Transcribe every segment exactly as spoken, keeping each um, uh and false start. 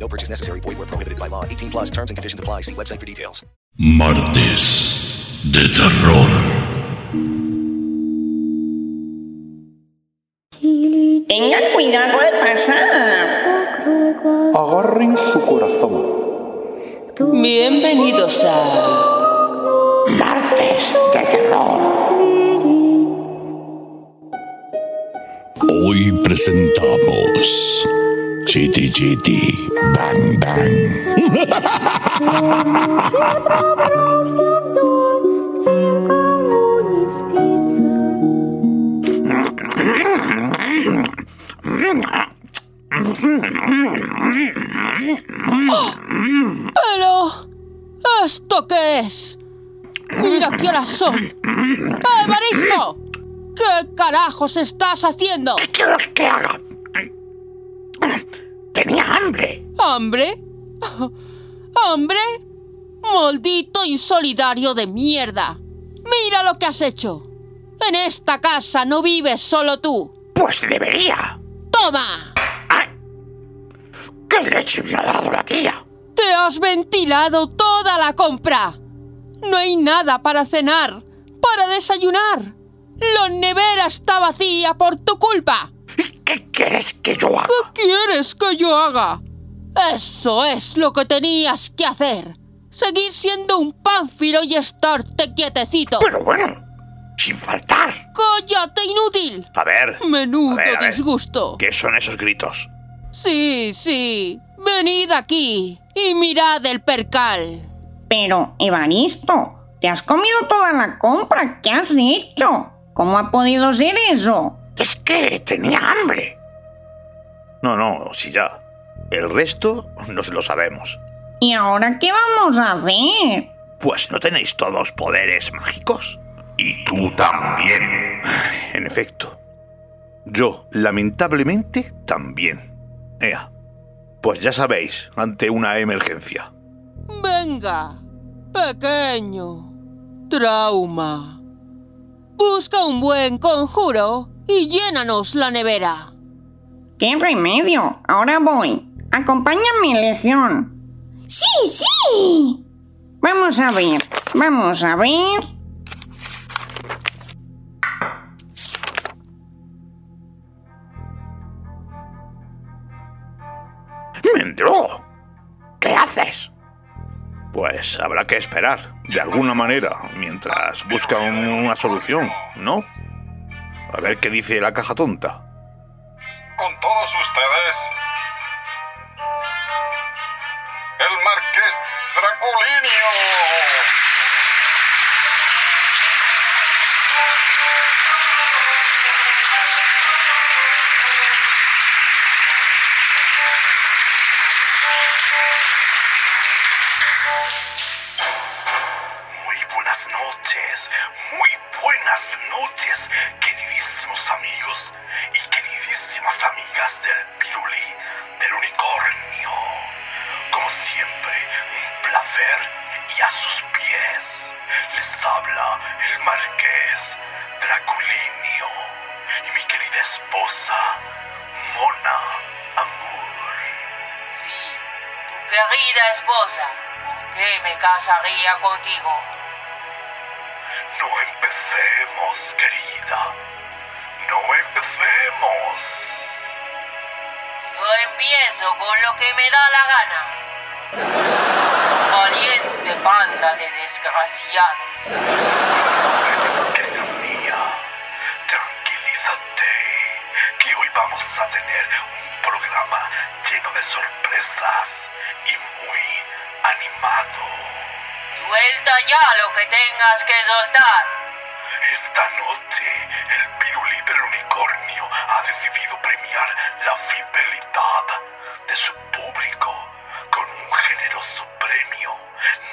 No purchase necessary. Void where prohibited by law. eighteen plus terms and conditions apply. See website for details. Martes de Terror. Tengan cuidado de pasar. Agarren su corazón. Bienvenidos a Martes de Terror. Hoy presentamos Chitty Chitty Bang Bang. Pero... ¿esto qué es? Mira qué horas son. ¡Evaristo! ¿Qué carajos estás haciendo? ¿Qué quieres que haga? Tenía hambre. ¿Hambre? ¿Hambre? ¡Maldito insolidario de mierda! ¡Mira lo que has hecho! ¡En esta casa no vives solo tú! ¡Pues debería! ¡Toma! ¿Ah? ¿Qué leche me ha dado la tía? ¡Te has ventilado toda la compra! ¡No hay nada para cenar! ¡Para desayunar! ¡La nevera está vacía por tu culpa! ¿Qué quieres que yo haga? ¿Qué quieres que yo haga? Eso es lo que tenías que hacer. Seguir siendo un pánfilo y estarte quietecito. Pero bueno, sin faltar. ¡Cállate, inútil! A ver... Menudo a ver, a ver. Disgusto. ¿Qué son esos gritos? Sí, sí. Venid aquí y mirad el percal. Pero, Evaristo, te has comido toda la compra. ¿Qué has hecho? ¿Cómo ha podido ser eso? Es que tenía hambre. No, no, si ya. El resto nos lo sabemos. ¿Y ahora qué vamos a hacer? Pues no tenéis todos poderes mágicos. Y tú también. En efecto. Yo, lamentablemente, también. Ea. Pues ya sabéis, ante una emergencia. Venga, pequeño trauma. Busca un buen conjuro y llénanos la nevera. ¡Qué remedio! Ahora voy. Acompáñame, Legión. ¡Sí, sí! Vamos a ver, vamos a ver... ¡Mendrugo! ¿Qué haces? Pues habrá que esperar, de alguna manera, mientras busca una solución, ¿no? A ver qué dice la caja tonta. Con todos ustedes, el marqués Draculinio. Muy buenas noches, muy buenas noches, queridísimos amigos y queridísimas amigas del Pirulí del Unicornio. Como siempre, un placer y a sus pies. les habla el marqués Draculinio y mi querida esposa Mona Amour. Sí, tu querida esposa, que me casaría contigo. No empecemos, querida. No empecemos. Yo empiezo con lo que me da la gana. Valiente banda de desgraciados. Bueno, querida mía, tranquilízate, que hoy vamos a tener un programa lleno de sorpresas y muy animado. Suelta ya lo que tengas que soltar. Esta noche, el Pirulí del Unicornio ha decidido premiar la fidelidad de su público con un generoso premio,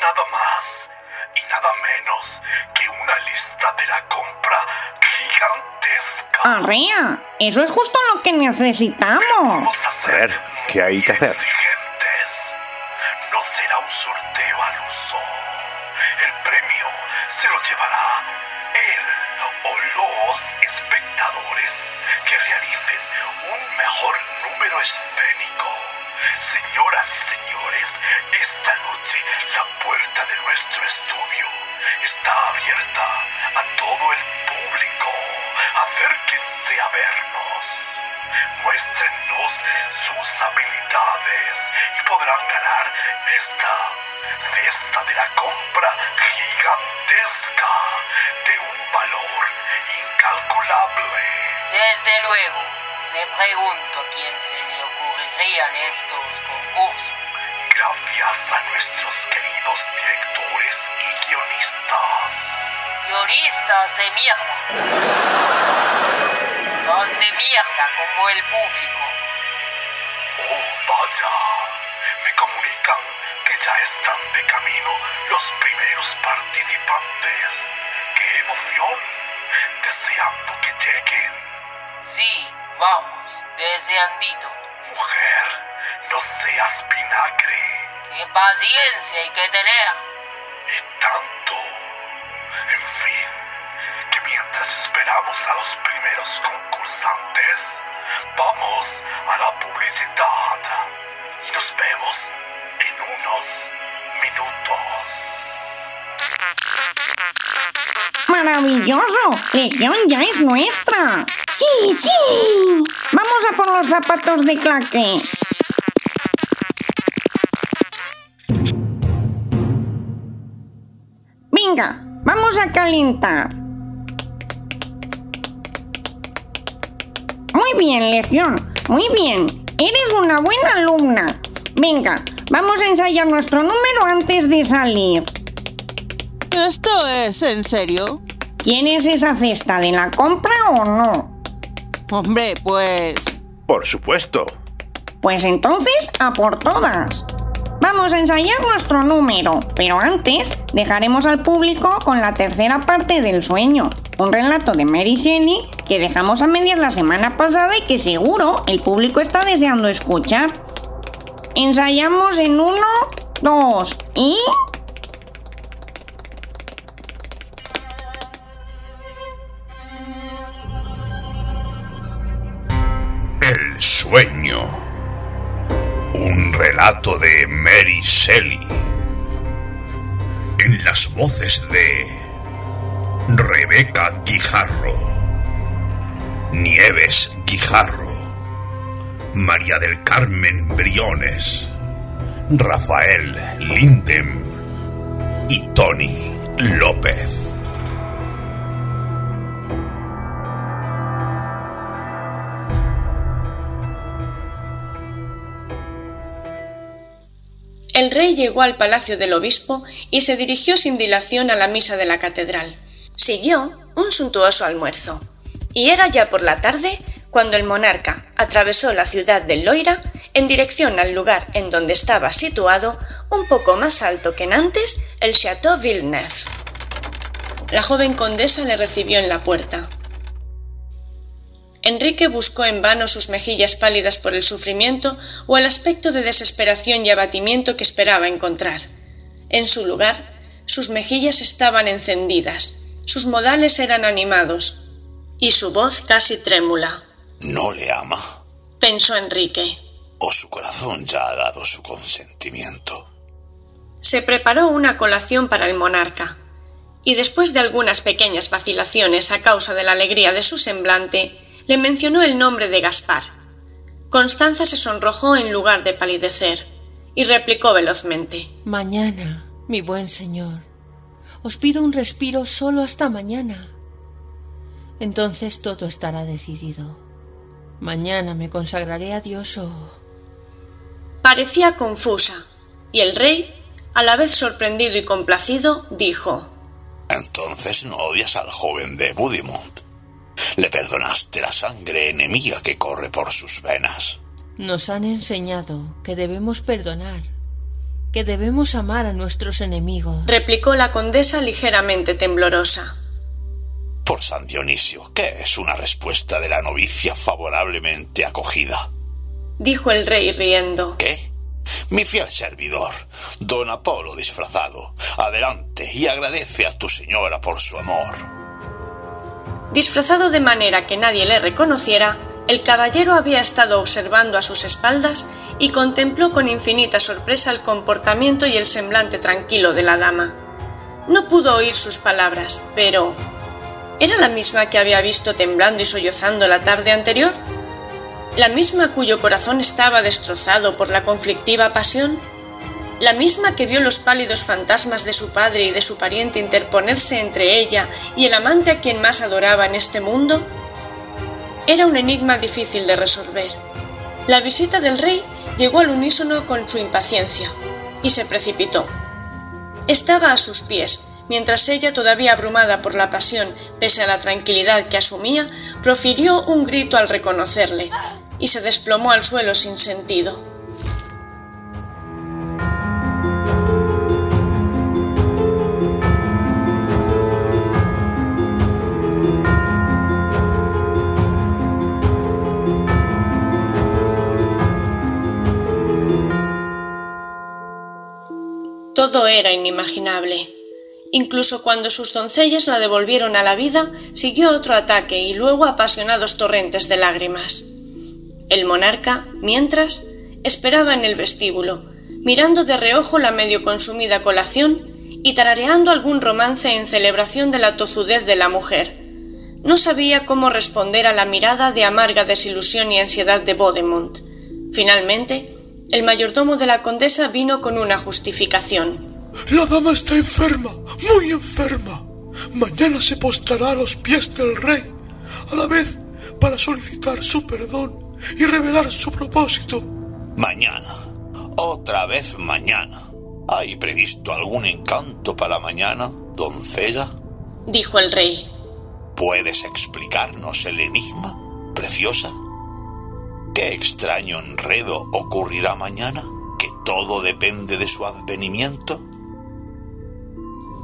nada más y nada menos que una lista de la compra gigantesca. ¡Arrea! Eso es justo lo que necesitamos. Pero vamos a ser a ver, ¿qué hay que hacer? Exigentes. No será un sorteo al uso. El premio se lo llevará él o los espectadores que realicen un mejor número escénico. Señoras y señores, esta noche la puerta de nuestro estudio está abierta a todo el público. Acérquense a vernos. Muéstrennos sus habilidades y podrán ganar esta cesta de la compra gigantesca de un valor incalculable. Desde luego, me pregunto a quién se le ocurrirían estos concursos. Gracias a nuestros queridos directores y guionistas. Guionistas de mierda. Tan de mierda como el público. Oh, vaya. Me comunican que ya están de camino los primeros participantes. ¡Qué emoción! Deseando que lleguen. Sí, vamos, deseandito. Mujer, no seas vinagre. ¡Qué paciencia hay que tener! Y tanto. En fin, que mientras esperamos a los primeros concursantes, vamos a la publicidad y nos vemos en unos minutos. ¡Maravilloso! ¡Legión ya es nuestra! ¡Sí, sí! ¡Vamos a por los zapatos de claque! ¡Venga! ¡Vamos a calentar! ¡Muy bien, Legión! ¡Muy bien! ¡Eres una buena alumna! ¡Venga! Vamos a ensayar nuestro número antes de salir. ¿Esto es en serio? ¿Tienes esa cesta de la compra o no? Hombre, pues... Por supuesto. Pues entonces, a por todas. Vamos a ensayar nuestro número, pero antes dejaremos al público con la tercera parte del sueño, un relato de Mary Shelley que dejamos a medias la semana pasada y que seguro el público está deseando escuchar. Ensayamos en uno, dos y... El sueño. Un relato de Mary Shelley. En las voces de Rebeca Guijarro, Nieves Guijarro, María del Carmen Briones, Rafael Lindem y Tony López. El rey llegó al palacio del obispo y se dirigió sin dilación a la misa de la catedral. Siguió un suntuoso almuerzo, y era ya por la tarde cuando el monarca atravesó la ciudad de Loira en dirección al lugar en donde estaba situado, un poco más alto que antes, el Chateau Villeneuve. La joven condesa le recibió en la puerta. Enrique buscó en vano sus mejillas pálidas por el sufrimiento o el aspecto de desesperación y abatimiento que esperaba encontrar. En su lugar, sus mejillas estaban encendidas, sus modales eran animados, y su voz casi trémula. «¿No le ama?», pensó Enrique. «¿O su corazón ya ha dado su consentimiento?». Se preparó una colación para el monarca, y después de algunas pequeñas vacilaciones a causa de la alegría de su semblante, le mencionó el nombre de Gaspar. Constanza se sonrojó en lugar de palidecer, y replicó velozmente: «Mañana, mi buen señor. Os pido un respiro solo hasta mañana. Entonces todo estará decidido. Mañana me consagraré a Dios o...». Parecía confusa, y el rey, a la vez sorprendido y complacido, dijo: «Entonces no odias al joven de Budimont. Le perdonaste la sangre enemiga que corre por sus venas». «Nos han enseñado que debemos perdonar, que debemos amar a nuestros enemigos», replicó la condesa ligeramente temblorosa. «Por San Dionisio, ¿qué es una respuesta de la novicia favorablemente acogida?», dijo el rey riendo. «¿Qué? Mi fiel servidor, don Apolo disfrazado, adelante y agradece a tu señora por su amor». Disfrazado de manera que nadie le reconociera, el caballero había estado observando a sus espaldas y contempló con infinita sorpresa el comportamiento y el semblante tranquilo de la dama. No pudo oír sus palabras, pero ¿era la misma que había visto temblando y sollozando la tarde anterior? ¿La misma cuyo corazón estaba destrozado por la conflictiva pasión? ¿La misma que vio los pálidos fantasmas de su padre y de su pariente interponerse entre ella y el amante a quien más adoraba en este mundo? Era un enigma difícil de resolver. La visita del rey llegó al unísono con su impaciencia, y se precipitó. Estaba a sus pies, mientras ella, todavía abrumada por la pasión, pese a la tranquilidad que asumía, profirió un grito al reconocerle, y se desplomó al suelo sin sentido. Todo era inimaginable. Incluso cuando sus doncellas la devolvieron a la vida, siguió otro ataque y luego apasionados torrentes de lágrimas. El monarca, mientras, esperaba en el vestíbulo, mirando de reojo la medio consumida colación y tarareando algún romance en celebración de la tozudez de la mujer. No sabía cómo responder a la mirada de amarga desilusión y ansiedad de Vaudémont. Finalmente, el mayordomo de la condesa vino con una justificación. «La dama está enferma, muy enferma. Mañana se postrará a los pies del rey, a la vez para solicitar su perdón y revelar su propósito». «Mañana, otra vez mañana. ¿Hay previsto algún encanto para mañana, doncella?», dijo el rey. «¿Puedes explicarnos el enigma, preciosa? ¿Qué extraño enredo ocurrirá mañana, que todo depende de su advenimiento?».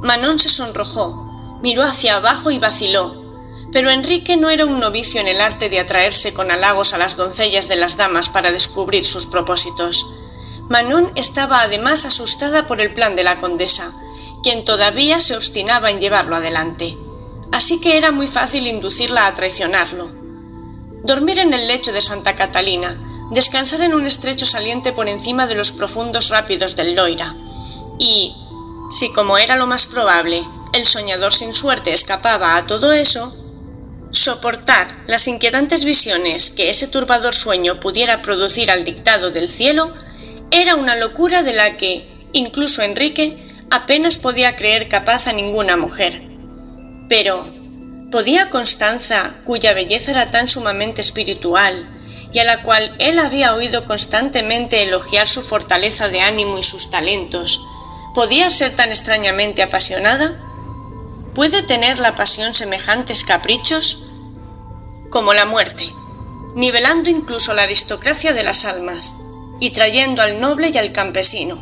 Manon se sonrojó, miró hacia abajo y vaciló, pero Enrique no era un novicio en el arte de atraerse con halagos a las doncellas de las damas para descubrir sus propósitos. Manon estaba además asustada por el plan de la condesa, quien todavía se obstinaba en llevarlo adelante, así que era muy fácil inducirla a traicionarlo. Dormir en el lecho de Santa Catalina, descansar en un estrecho saliente por encima de los profundos rápidos del Loira. Y, si como era lo más probable, el soñador sin suerte escapaba a todo eso, soportar las inquietantes visiones que ese turbador sueño pudiera producir al dictado del cielo era una locura de la que, incluso Enrique, apenas podía creer capaz a ninguna mujer. Pero ¿podía Constanza, cuya belleza era tan sumamente espiritual y a la cual él había oído constantemente elogiar su fortaleza de ánimo y sus talentos, podía ser tan extrañamente apasionada? ¿Puede tener la pasión semejantes caprichos? Como la muerte, nivelando incluso la aristocracia de las almas y trayendo al noble y al campesino,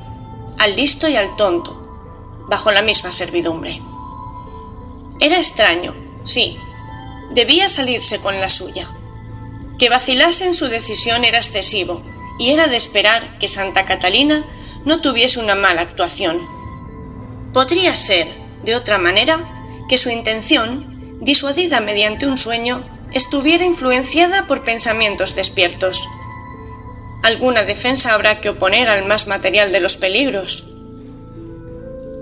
al listo y al tonto, bajo la misma servidumbre. Era extraño. Sí, debía salirse con la suya. Que vacilase en su decisión era excesivo, y era de esperar que Santa Catalina no tuviese una mala actuación. Podría ser, de otra manera, que su intención, disuadida mediante un sueño, estuviera influenciada por pensamientos despiertos. Alguna defensa habrá que oponer al más material de los peligros.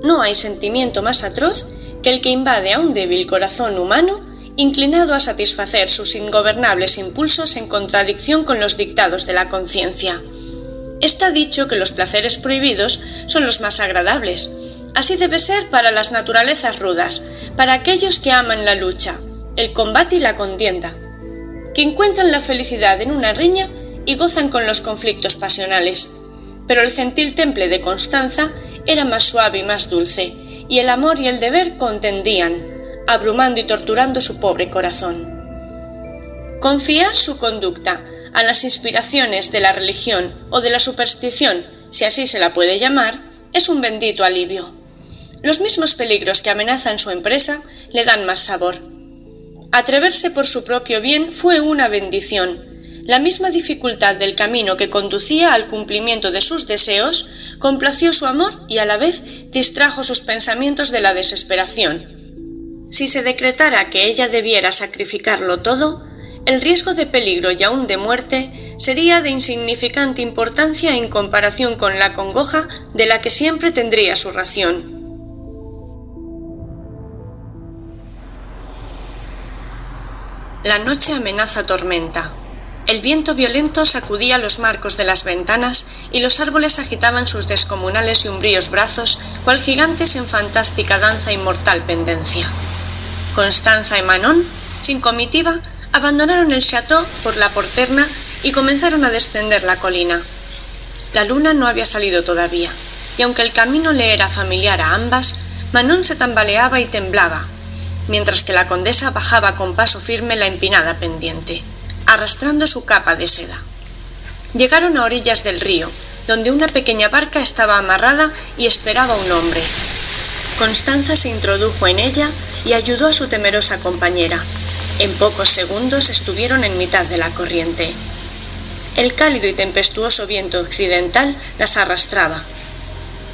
No hay sentimiento más atroz que el que invade a un débil corazón humano inclinado a satisfacer sus ingobernables impulsos en contradicción con los dictados de la conciencia. Está dicho que los placeres prohibidos son los más agradables. Así debe ser para las naturalezas rudas, para aquellos que aman la lucha, el combate y la contienda, que encuentran la felicidad en una riña y gozan con los conflictos pasionales. Pero el gentil temple de Constanza era más suave y más dulce, y el amor y el deber contendían, abrumando y torturando su pobre corazón. Confiar su conducta a las inspiraciones de la religión o de la superstición, si así se la puede llamar, es un bendito alivio. Los mismos peligros que amenazan su empresa le dan más sabor. Atreverse por su propio bien fue una bendición. La misma dificultad del camino que conducía al cumplimiento de sus deseos complació su amor y a la vez distrajo sus pensamientos de la desesperación. Si se decretara que ella debiera sacrificarlo todo, el riesgo de peligro y aún de muerte sería de insignificante importancia en comparación con la congoja de la que siempre tendría su ración. La noche amenaza tormenta. El viento violento sacudía los marcos de las ventanas y los árboles agitaban sus descomunales y umbríos brazos cual gigantes en fantástica danza y mortal pendencia. Constanza y Manon, sin comitiva, abandonaron el chateau por la porterna y comenzaron a descender la colina. La luna no había salido todavía, y aunque el camino le era familiar a ambas, Manon se tambaleaba y temblaba, mientras que la condesa bajaba con paso firme la empinada pendiente, arrastrando su capa de seda. Llegaron a orillas del río, donde una pequeña barca estaba amarrada y esperaba un hombre. Constanza se introdujo en ella y ayudó a su temerosa compañera. En pocos segundos estuvieron en mitad de la corriente. El cálido y tempestuoso viento occidental las arrastraba.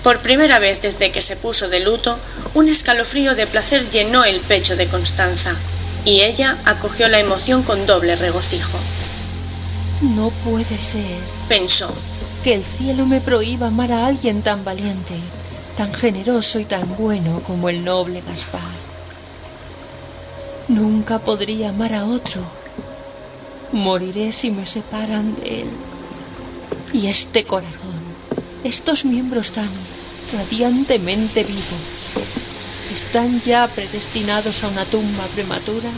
Por primera vez desde que se puso de luto, un escalofrío de placer llenó el pecho de Constanza, y ella acogió la emoción con doble regocijo. «No puede ser», pensó, «que el cielo me prohíba amar a alguien tan valiente, tan generoso y tan bueno como el noble Gaspar. Nunca podría amar a otro. Moriré si me separan de él. Y este corazón, estos miembros tan radiantemente vivos, ¿están ya predestinados a una tumba prematura?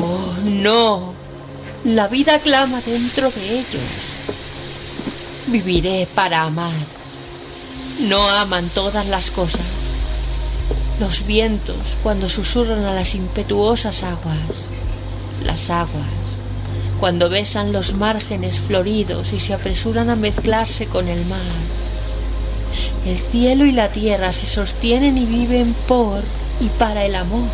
¡Oh, no! La vida clama dentro de ellos. Viviré para amar. No aman todas las cosas. Los vientos cuando susurran a las impetuosas aguas, las aguas cuando besan los márgenes floridos y se apresuran a mezclarse con el mar. El cielo y la tierra se sostienen y viven por y para el amor».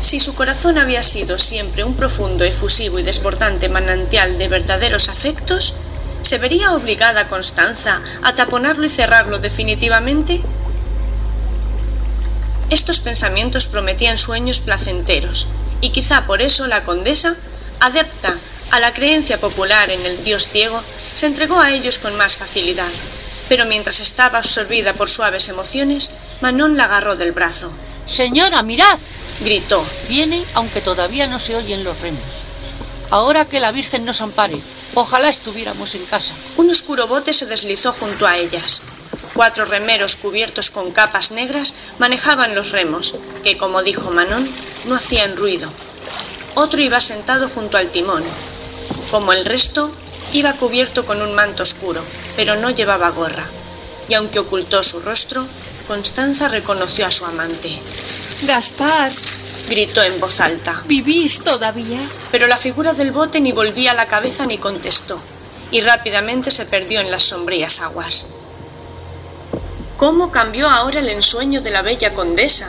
Si su corazón había sido siempre un profundo, efusivo y desbordante manantial de verdaderos afectos, ¿se vería obligada Constanza a taponarlo y cerrarlo definitivamente? Estos pensamientos prometían sueños placenteros, y quizá por eso la condesa, adepta a la creencia popular en el dios ciego, se entregó a ellos con más facilidad. Pero mientras estaba absorbida por suaves emociones, Manon la agarró del brazo. «Señora, mirad», gritó. «Viene, aunque todavía no se oyen los remos. Ahora que la Virgen nos ampare. Ojalá estuviéramos en casa». Un oscuro bote se deslizó junto a ellas. Cuatro remeros cubiertos con capas negras manejaban los remos, que, como dijo Manon, no hacían ruido. Otro iba sentado junto al timón. Como el resto, iba cubierto con un manto oscuro, pero no llevaba gorra. Y aunque ocultó su rostro, Constanza reconoció a su amante. «¡Gaspar!», gritó en voz alta. «¿Vivís todavía?». Pero la figura del bote ni volvía la cabeza ni contestó, y rápidamente se perdió en las sombrías aguas. ¿Cómo cambió ahora el ensueño de la bella condesa?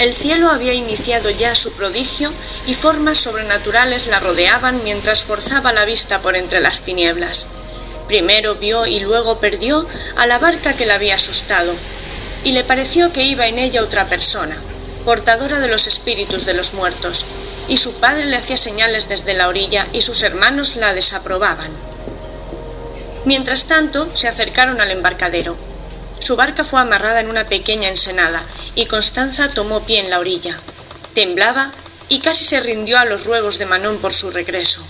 El cielo había iniciado ya su prodigio y formas sobrenaturales la rodeaban mientras forzaba la vista por entre las tinieblas. Primero vio y luego perdió a la barca que la había asustado. y le pareció que iba en ella otra persona, portadora de los espíritus de los muertos, y su padre le hacía señales desde la orilla y sus hermanos la desaprobaban. Mientras tanto, se acercaron al embarcadero. Su barca fue amarrada en una pequeña ensenada y Constanza tomó pie en la orilla. Temblaba y casi se rindió a los ruegos de Manon por su regreso,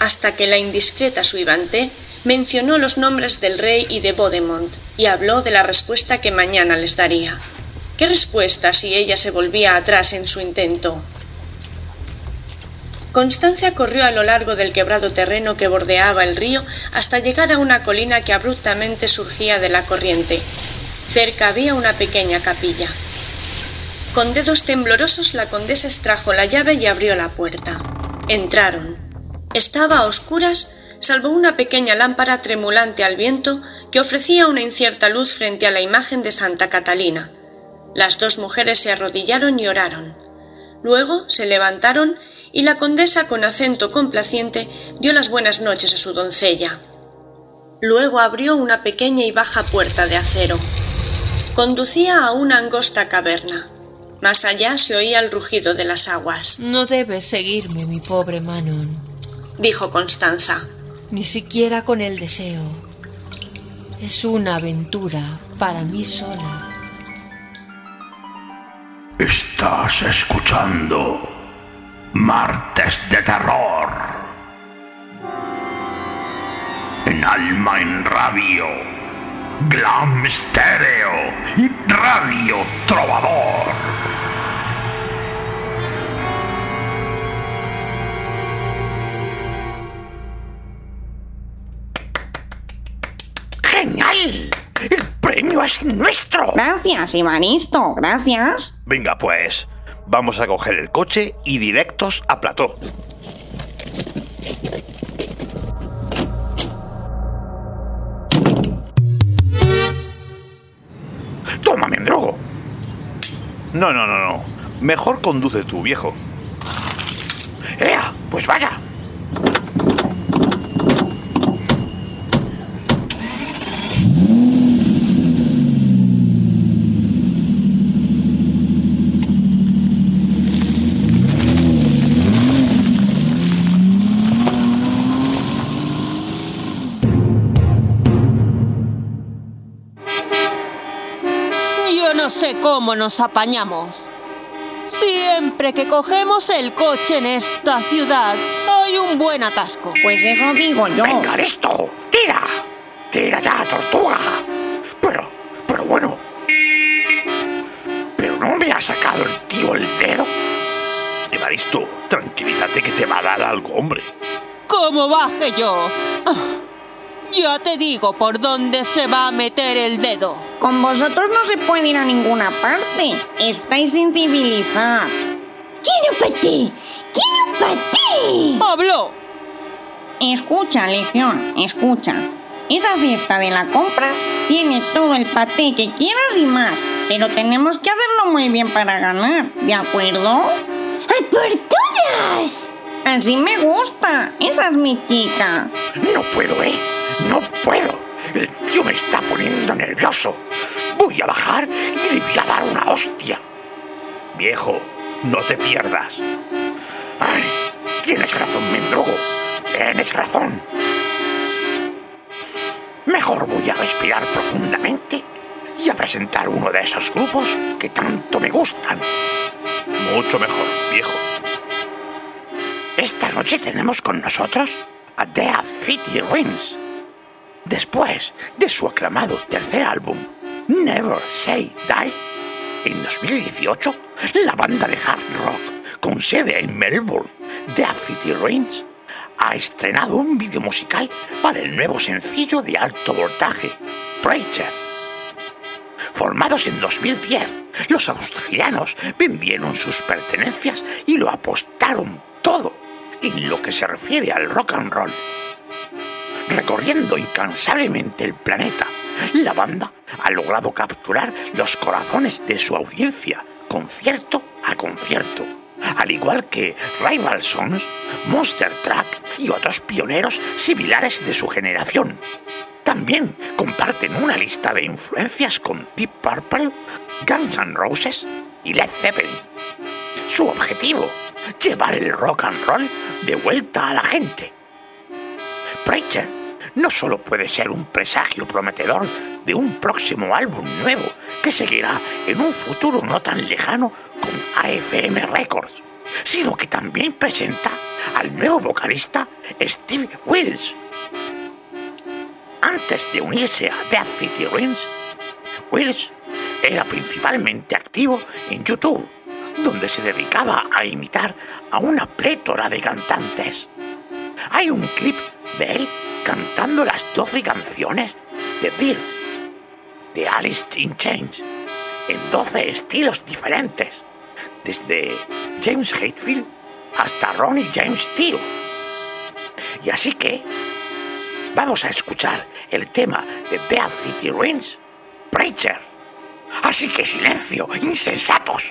hasta que la indiscreta suivante mencionó los nombres del rey y de Vaudémont y habló de la respuesta que mañana les daría. ¿Qué respuesta si ella se volvía atrás en su intento? Constanza corrió a lo largo del quebrado terreno que bordeaba el río hasta llegar a una colina que abruptamente surgía de la corriente. Cerca había una pequeña capilla. Con dedos temblorosos la condesa extrajo la llave y abrió la puerta. Entraron. Estaba a oscuras, salvo una pequeña lámpara tremulante al viento que ofrecía una incierta luz frente a la imagen de Santa Catalina. Las dos mujeres se arrodillaron y oraron. Luego se levantaron y la condesa, con acento complaciente, dio las buenas noches a su doncella. Luego abrió una pequeña y baja puerta de acero. Conducía a una angosta caverna. Más allá se oía el rugido de las aguas. No debes seguirme, mi pobre Manon, dijo Constanza. Ni siquiera con el deseo. Es una aventura para mí sola. Estás escuchando Martes de Terror en Alma en Radio, Glam Stereo y Radio Trovador. ¡Genial! ¡El premio es nuestro! Gracias, Evaristo, gracias. Venga, pues, vamos a coger el coche y directos a Plató. ¡Toma, mendrugo! No, no, no, no. Mejor conduce tú, viejo. ¡Ea! Pues vaya. No sé cómo nos apañamos. Siempre que cogemos el coche en esta ciudad hay un buen atasco. Pues eso digo yo. ¡Venga, listo! ¡Tira! ¡Tira ya, tortuga! Pero, pero bueno... ¿Pero no me ha sacado el tío el dedo? Evaristo, tranquilízate que te va a dar algo, hombre. ¿Cómo baje yo? Ya te digo por dónde se va a meter el dedo. Con vosotros no se puede ir a ninguna parte. Estáis sin civilizar. ¡Quiero paté! ¡Quiero paté! ¡Pablo! Escucha, Legión, escucha. Esa fiesta de la compra tiene todo el paté que quieras y más, pero tenemos que hacerlo muy bien para ganar, ¿de acuerdo? ¡A por todas! Así me gusta. Esa es mi chica. No puedo, ¿eh? No puedo. El tío me está poniendo nervioso. Voy a bajar y le voy a dar una hostia. Viejo, no te pierdas. Ay, tienes razón, mendrugo. Tienes razón. Mejor voy a respirar profundamente y a presentar uno de esos grupos que tanto me gustan. Mucho mejor, viejo. Esta noche tenemos con nosotros a The Affinity Ruins. Después de su aclamado tercer álbum, Never Say Die, en dos mil dieciocho, la banda de hard rock con sede en Melbourne, The Fifty Rains, ha estrenado un vídeo musical para el nuevo sencillo de alto voltaje, Preacher. Formados en dos mil diez, los australianos vendieron sus pertenencias y lo apostaron todo en lo que se refiere al rock and roll. Recorriendo incansablemente el planeta, la banda ha logrado capturar los corazones de su audiencia, concierto a concierto, al igual que Rival Sons, Monster Truck y otros pioneros similares de su generación, También comparten una lista de influencias con Deep Purple, Guns N' Roses y Led Zeppelin. Su objetivo, llevar el rock and roll de vuelta a la gente. Preacher no solo puede ser un presagio prometedor de un próximo álbum nuevo que seguirá en un futuro no tan lejano con A F M Records, sino que también presenta al nuevo vocalista Steve Wills. Antes de unirse a Bad City Ruins, Wills era principalmente activo en YouTube, donde se dedicaba a imitar a una plétora de cantantes. Hay un clip de él cantando las doce canciones de Dirt, de Alice in Chains, en doce estilos diferentes, desde James Hetfield hasta Ronnie James Dio. Y así que vamos a escuchar el tema de Bad City Ruins, Preacher. Así que silencio, insensatos.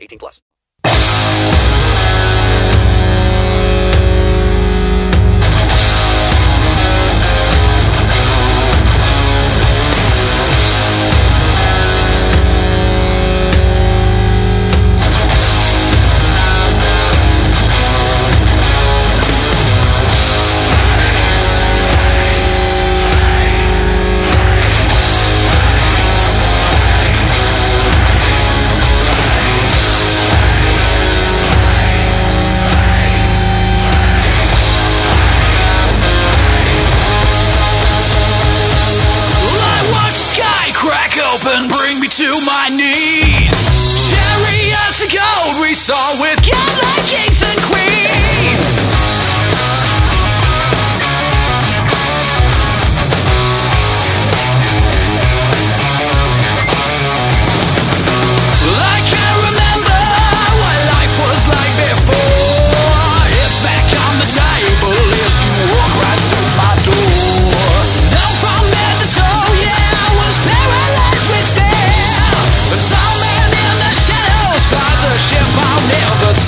eighteen plus. To my knees, chariots of gold we saw with godlike kings and queens. Well, I can't remember what life was like before. It's back on the table as you walk right through my door. Now from head to toe, yeah, I was paralyzed with death. But so many in the shadows, flies a ship I'll never see.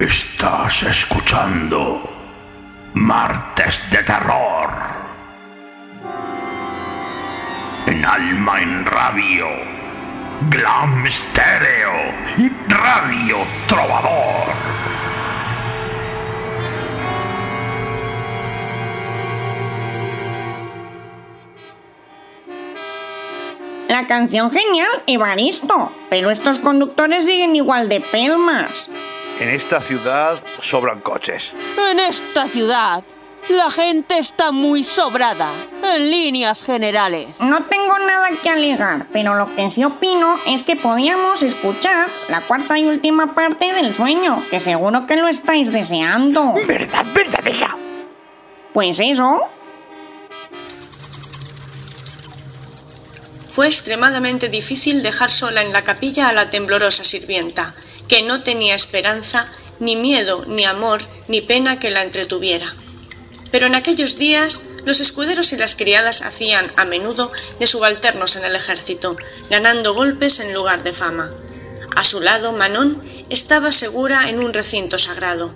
Estás escuchando Martes de Terror en Alma en Radio, Glam Stereo y Radio Trovador. La canción genial, Evaristo, pero estos conductores siguen igual de pelmas. En esta ciudad sobran coches. En esta ciudad la gente está muy sobrada, en líneas generales. No tengo nada que alegar, pero lo que sí opino es que podíamos escuchar la cuarta y última parte del sueño, que seguro que lo estáis deseando. ¿Verdad, verdad, verdad? Pues eso... Fue extremadamente difícil dejar sola en la capilla a la temblorosa sirvienta, que no tenía esperanza, ni miedo, ni amor, ni pena que la entretuviera. Pero en aquellos días, los escuderos y las criadas hacían, a menudo, de subalternos en el ejército, ganando golpes en lugar de fama. A su lado, Manon estaba segura en un recinto sagrado.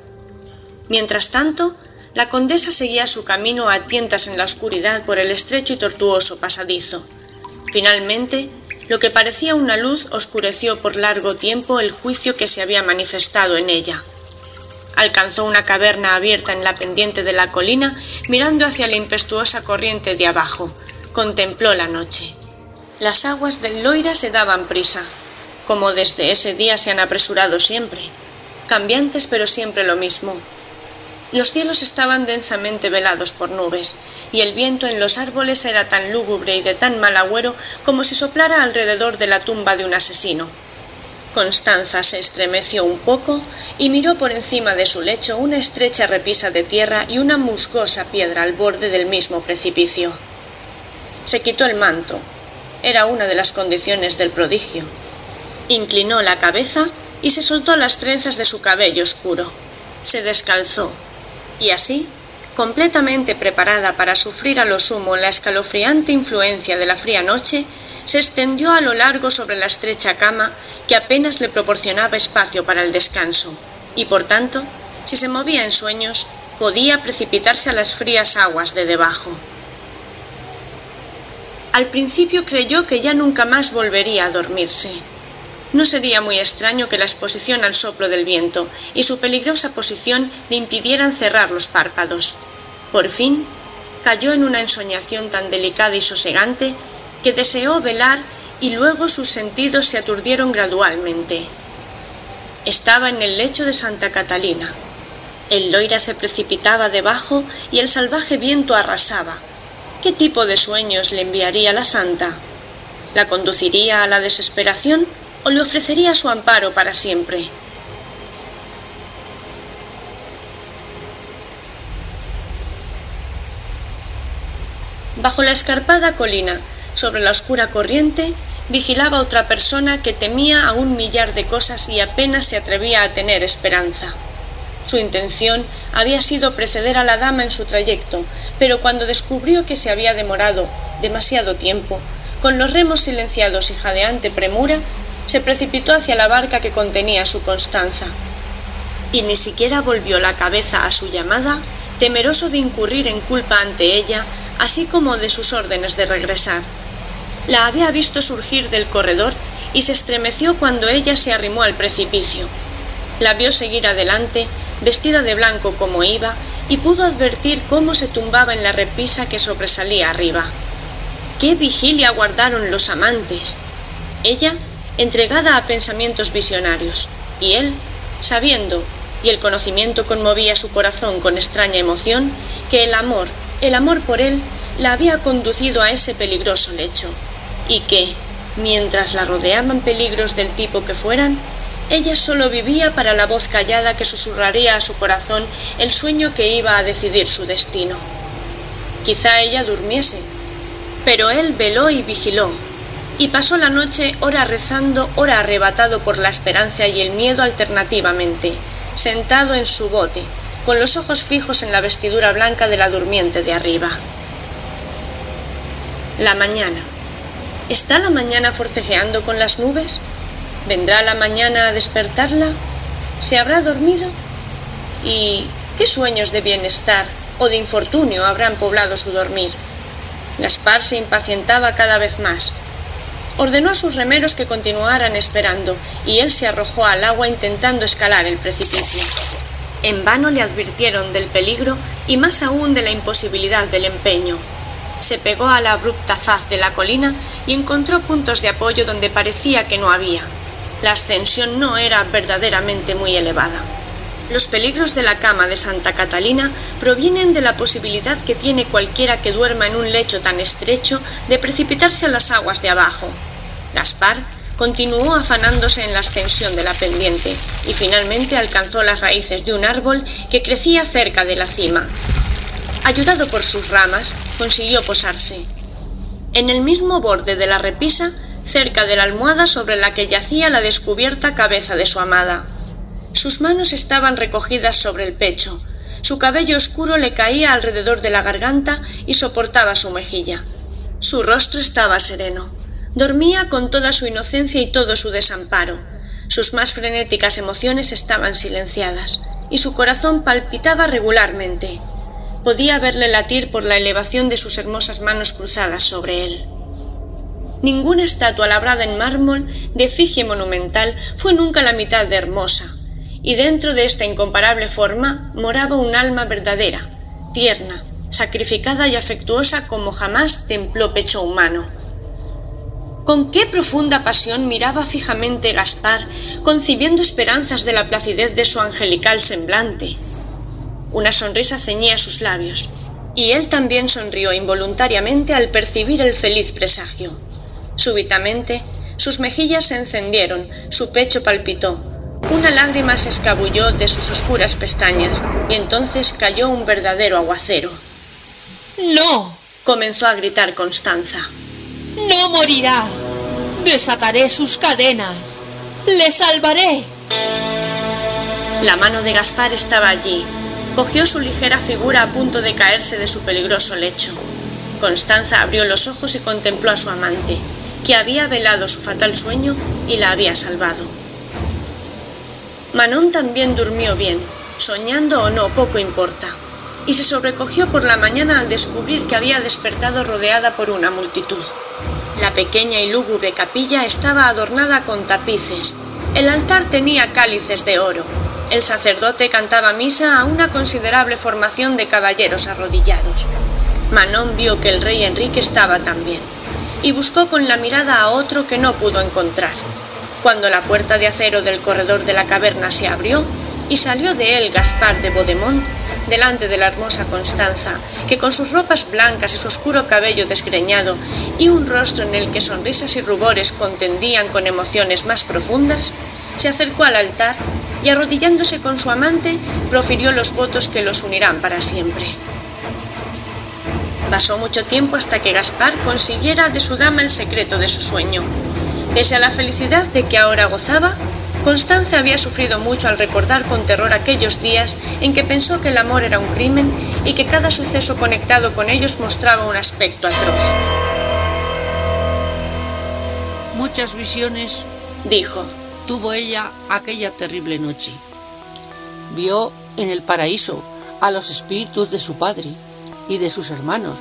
Mientras tanto, la condesa seguía su camino a tientas en la oscuridad por el estrecho y tortuoso pasadizo. Finalmente, lo que parecía una luz oscureció por largo tiempo el juicio que se había manifestado en ella. Alcanzó una caverna abierta en la pendiente de la colina, mirando hacia la impetuosa corriente de abajo. Contempló la noche. Las aguas del Loira se daban prisa, como desde ese día se han apresurado siempre, cambiantes pero siempre lo mismo. Los cielos estaban densamente velados por nubes, y el viento en los árboles era tan lúgubre y de tan mal agüero como si soplara alrededor de la tumba de un asesino. Constanza se estremeció un poco y miró por encima de su lecho una estrecha repisa de tierra y una musgosa piedra al borde del mismo precipicio. Se quitó el manto. Era una de las condiciones del prodigio. Inclinó la cabeza y se soltó las trenzas de su cabello oscuro. Se descalzó. Y así, completamente preparada para sufrir a lo sumo la escalofriante influencia de la fría noche, se extendió a lo largo sobre la estrecha cama que apenas le proporcionaba espacio para el descanso, y por tanto, si se movía en sueños, podía precipitarse a las frías aguas de debajo. Al principio creyó que ya nunca más volvería a dormirse. No sería muy extraño que la exposición al soplo del viento y su peligrosa posición le impidieran cerrar los párpados. Por fin, cayó en una ensoñación tan delicada y sosegante que deseó velar y luego sus sentidos se aturdieron gradualmente. Estaba en el lecho de Santa Catalina. El Loira se precipitaba debajo y el salvaje viento arrasaba. ¿Qué tipo de sueños le enviaría la santa? ¿La conduciría a la desesperación? ¿O le ofrecería su amparo para siempre? Bajo la escarpada colina, sobre la oscura corriente, vigilaba otra persona que temía a un millar de cosas y apenas se atrevía a tener esperanza. Su intención había sido preceder a la dama en su trayecto, pero cuando descubrió que se había demorado demasiado tiempo, con los remos silenciados y jadeante premura, se precipitó hacia la barca que contenía su Constanza, y ni siquiera volvió la cabeza a su llamada, temeroso de incurrir en culpa ante ella, así como de sus órdenes de regresar. La había visto surgir del corredor y se estremeció cuando ella se arrimó al precipicio. La vio seguir adelante, vestida de blanco como iba, y pudo advertir cómo se tumbaba en la repisa que sobresalía arriba. ¡Qué vigilia guardaron los amantes! Ella, entregada a pensamientos visionarios, y él, sabiendo, y el conocimiento conmovía su corazón con extraña emoción, que el amor, el amor por él, la había conducido a ese peligroso lecho, y que, mientras la rodeaban peligros del tipo que fueran, ella solo vivía para la voz callada que susurraría a su corazón el sueño que iba a decidir su destino. Quizá ella durmiese, pero él veló y vigiló, y pasó la noche hora rezando, hora arrebatado por la esperanza y el miedo alternativamente, sentado en su bote, con los ojos fijos en la vestidura blanca de la durmiente de arriba. La mañana. ¿Está la mañana forcejeando con las nubes? ¿Vendrá la mañana a despertarla? ¿Se habrá dormido? ¿Y qué sueños de bienestar o de infortunio habrán poblado su dormir? Gaspar se impacientaba cada vez más. Ordenó a sus remeros que continuaran esperando, y él se arrojó al agua intentando escalar el precipicio. En vano le advirtieron del peligro y más aún de la imposibilidad del empeño. Se pegó a la abrupta faz de la colina y encontró puntos de apoyo donde parecía que no había. La ascensión no era verdaderamente muy elevada. Los peligros de la cama de Santa Catalina provienen de la posibilidad que tiene cualquiera que duerma en un lecho tan estrecho de precipitarse a las aguas de abajo. Gaspar continuó afanándose en la ascensión de la pendiente y finalmente alcanzó las raíces de un árbol que crecía cerca de la cima. Ayudado por sus ramas, consiguió posarse. En el mismo borde de la repisa, cerca de la almohada sobre la que yacía la descubierta cabeza de su amada. Sus manos estaban recogidas sobre el pecho, su cabello oscuro le caía alrededor de la garganta y soportaba su mejilla. Su rostro estaba sereno, dormía con toda su inocencia y todo su desamparo, sus más frenéticas emociones estaban silenciadas, y su corazón palpitaba regularmente. Podía verle latir por la elevación de sus hermosas manos cruzadas sobre él. Ninguna estatua labrada en mármol de efigie monumental fue nunca la mitad de hermosa. Y dentro de esta incomparable forma moraba un alma verdadera, tierna, sacrificada y afectuosa como jamás templó pecho humano. Con qué profunda pasión miraba fijamente Gaspar, concibiendo esperanzas de la placidez de su angelical semblante. Una sonrisa ceñía sus labios, y él también sonrió involuntariamente al percibir el feliz presagio. Súbitamente, sus mejillas se encendieron, su pecho palpitó, una lágrima se escabulló de sus oscuras pestañas y entonces cayó un verdadero aguacero. —¡No! —comenzó a gritar Constanza—. —¡No morirá! Desataré sus cadenas. ¡Le salvaré! La mano de Gaspar estaba allí. Cogió su ligera figura a punto de caerse de su peligroso lecho. Constanza abrió los ojos y contempló a su amante, que había velado su fatal sueño y la había salvado. Manon también durmió bien, soñando o no, poco importa, y se sobrecogió por la mañana al descubrir que había despertado rodeada por una multitud. La pequeña y lúgubre capilla estaba adornada con tapices, el altar tenía cálices de oro, el sacerdote cantaba misa a una considerable formación de caballeros arrodillados. Manon vio que el rey Enrique estaba también, y buscó con la mirada a otro que no pudo encontrar. Cuando la puerta de acero del corredor de la caverna se abrió y salió de él Gaspar de Vaudémont delante de la hermosa Constanza, que con sus ropas blancas y su oscuro cabello desgreñado y un rostro en el que sonrisas y rubores contendían con emociones más profundas, se acercó al altar y arrodillándose con su amante profirió los votos que los unirán para siempre. Pasó mucho tiempo hasta que Gaspar consiguiera de su dama el secreto de su sueño. Pese a la felicidad de que ahora gozaba, Constanza había sufrido mucho al recordar con terror aquellos días en que pensó que el amor era un crimen y que cada suceso conectado con ellos mostraba un aspecto atroz. Muchas visiones, dijo, tuvo ella aquella terrible noche. Vio en el paraíso a los espíritus de su padre y de sus hermanos.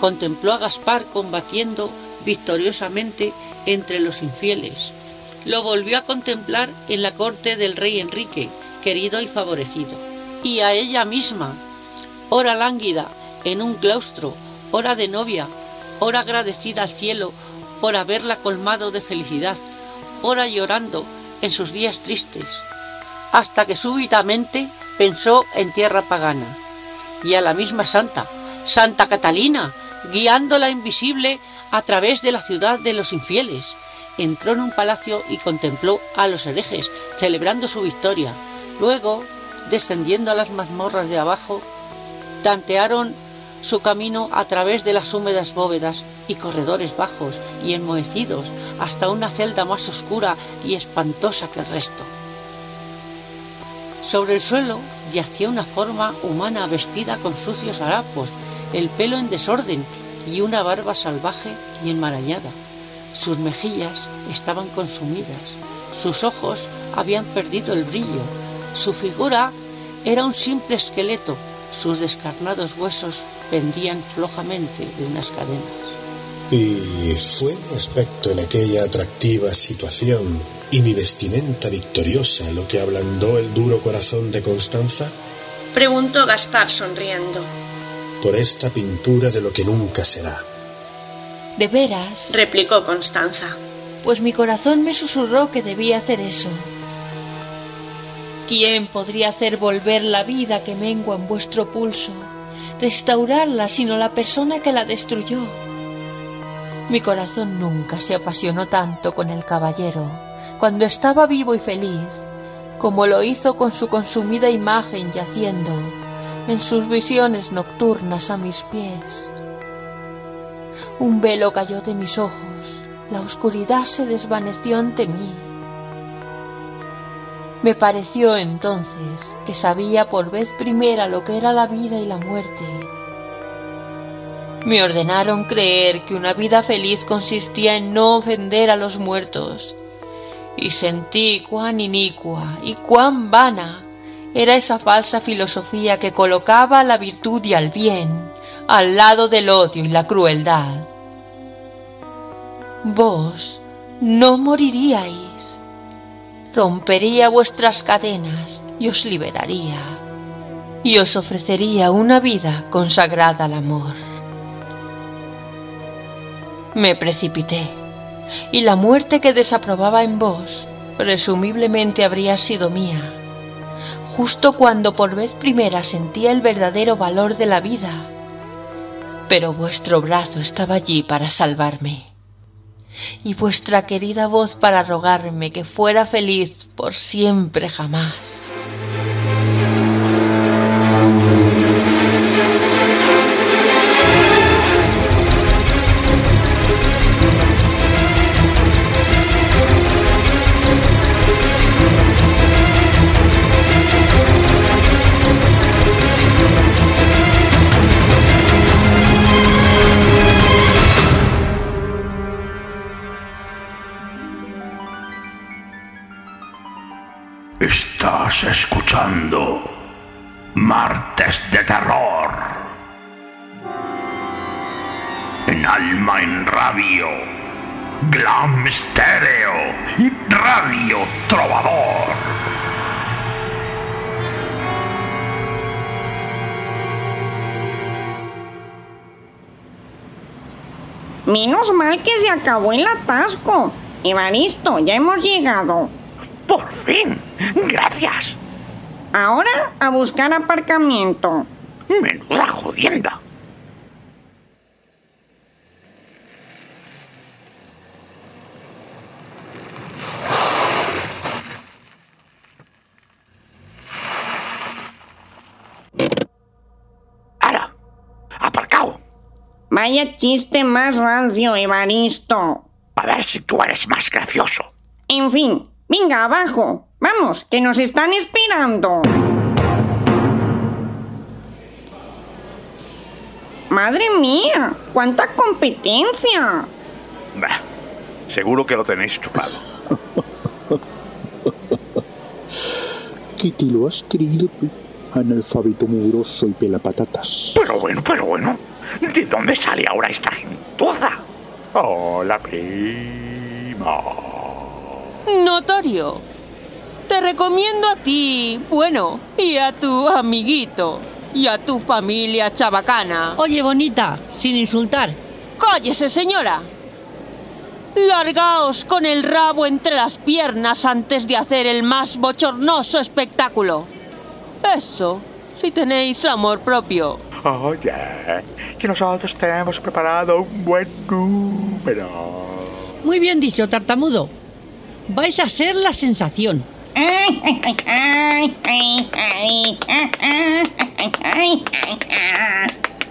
Contempló a Gaspar combatiendo victoriosamente entre los infieles. Lo volvió a contemplar en la corte del rey Enrique, querido y favorecido. Y a ella misma, hora lánguida en un claustro, hora de novia, hora agradecida al cielo por haberla colmado de felicidad, hora llorando en sus días tristes, hasta que súbitamente pensó en tierra pagana. Y a la misma santa, Santa Catalina, guiándola invisible a través de la ciudad de los infieles. Entró en un palacio y contempló a los herejes, celebrando su victoria. Luego, descendiendo a las mazmorras de abajo, tantearon su camino a través de las húmedas bóvedas y corredores bajos y enmohecidos, hasta una celda más oscura y espantosa que el resto. Sobre el suelo yacía una forma humana vestida con sucios harapos, el pelo en desorden y una barba salvaje y enmarañada. Sus mejillas estaban consumidas, sus ojos habían perdido el brillo, su figura Era un simple esqueleto, sus descarnados huesos pendían flojamente de unas cadenas. Y fue mi aspecto en aquella atractiva situación y mi vestimenta victoriosa lo que ablandó el duro corazón de Constanza, preguntó Gaspar sonriendo. Por esta pintura de lo que nunca será. ¿De veras?, replicó Constanza. Pues mi corazón me susurró que debía hacer eso. ¿Quién podría hacer volver la vida que mengua en vuestro pulso, restaurarla, sino la persona que la destruyó? Mi corazón nunca se apasionó tanto con el caballero, cuando estaba vivo y feliz, como lo hizo con su consumida imagen yaciendo en sus visiones nocturnas a mis pies. Un velo cayó de mis ojos, la oscuridad se desvaneció ante mí. Me pareció entonces que sabía por vez primera lo que era la vida y la muerte. Me ordenaron creer que una vida feliz consistía en no ofender a los muertos, y sentí cuán inicua y cuán vana era esa falsa filosofía que colocaba la virtud y al bien al lado del odio y la crueldad. Vos no moriríais, rompería vuestras cadenas y os liberaría, y os ofrecería una vida consagrada al amor. Me precipité, y la muerte que desaprobaba en vos presumiblemente habría sido mía, justo cuando por vez primera sentía el verdadero valor de la vida. Pero vuestro brazo estaba allí para salvarme, y vuestra querida voz para rogarme que fuera feliz por siempre jamás. Estás escuchando Martes de Terror en Alma en Radio, Glam Stereo y Radio Trovador. Menos mal que se acabó el atasco. Evaristo, ya hemos llegado. ¡Por fin! ¡Gracias! Ahora a buscar aparcamiento. ¡Menuda jodienda! ¡Hala! ¡Aparcado! Vaya chiste más rancio, Evaristo. A ver si tú eres más gracioso. En fin... Venga, abajo. Vamos, que nos están esperando. ¡Madre mía! ¡Cuánta competencia! Bah, seguro que lo tenéis chupado. ¿Qué te lo has creído tú, analfabeto mugroso y pelapatatas? Pero bueno, pero bueno. ¿De dónde sale ahora esta gentuza? ¡Hola, primo! Notorio, te recomiendo a ti, bueno, y a tu amiguito, y a tu familia chabacana. Oye, bonita, sin insultar. ¡Cállese, señora! Largaos con el rabo entre las piernas antes de hacer el más bochornoso espectáculo. Eso, si tenéis amor propio. Oye, que nosotros tenemos preparado un buen número. Muy bien dicho, tartamudo. Vais a ser la sensación.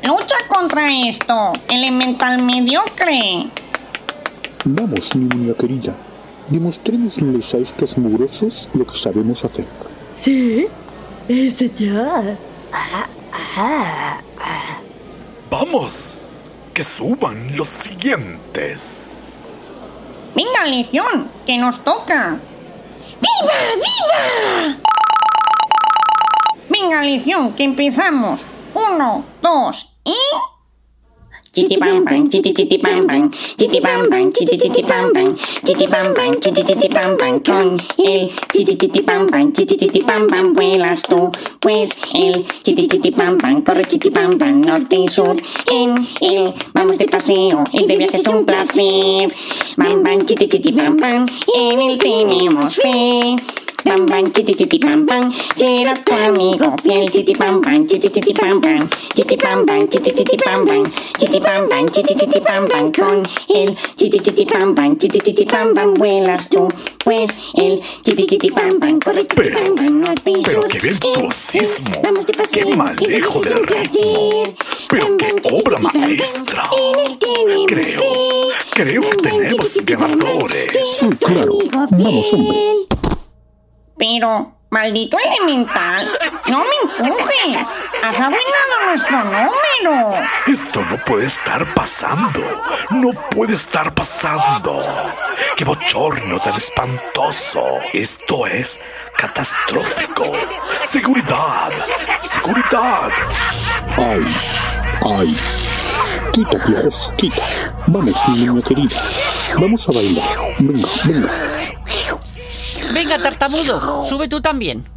Lucha contra esto, elemental mediocre. Vamos, mi niña querida. Demostrémosles a estos mugrosos lo que sabemos hacer. Sí, ese ya. Vamos, que suban los siguientes. ¡Venga, legión! ¡Que nos toca! ¡Viva! ¡Viva! religión que empezamos. Uno, dos y... Chitty Bang Bang, Chitty Chitty Bang Bang, Chitty Bang Bang, Chitty Chitty Bang Bang, Chitty Bang Bang, Chitty Chitty Bang Bang, con el Chitty Chitty Bang Bang, Chitty Chitty Bang Bang, vuelas tú, pues el Chitty Chitty Bang Bang, corre Chitty Bang Bang, norte y sur, en el vamos de paseo, y de viaje es un placer, Bang Bang, Chitty Chitty Bang Bang, en el tenemos fe. Bang bang, chitty chitty bang bang, será tu amigo fiel. Chitty bang bang, chitty chitty bang bang, chitty bang bang, chitty chitty bang bang, chitty bang bang, chitty chitty bang bang, con el chitty chitty bang bang, chitty chitty bang bang, vuelas tú, pues el chitty chitty bang bang, corre chitty bang bang, norte y sur. Pero qué virtuosismo, qué manejo del ritmo, pero qué obra maestra. Creo, creo que tenemos ganadores. Sí, claro, vamos hombre. Pero, maldito elemental, no me empujes. Has arruinado nuestro número. Esto no puede estar pasando. No puede estar pasando. ¡Qué bochorno tan espantoso! Esto es catastrófico. ¡Seguridad! ¡Seguridad! ¡Ay! ¡Ay! Quita, Piojos, quita. Vamos, mi niña querida. Vamos a bailar. Venga, venga. Venga, tartamudo, sube tú también.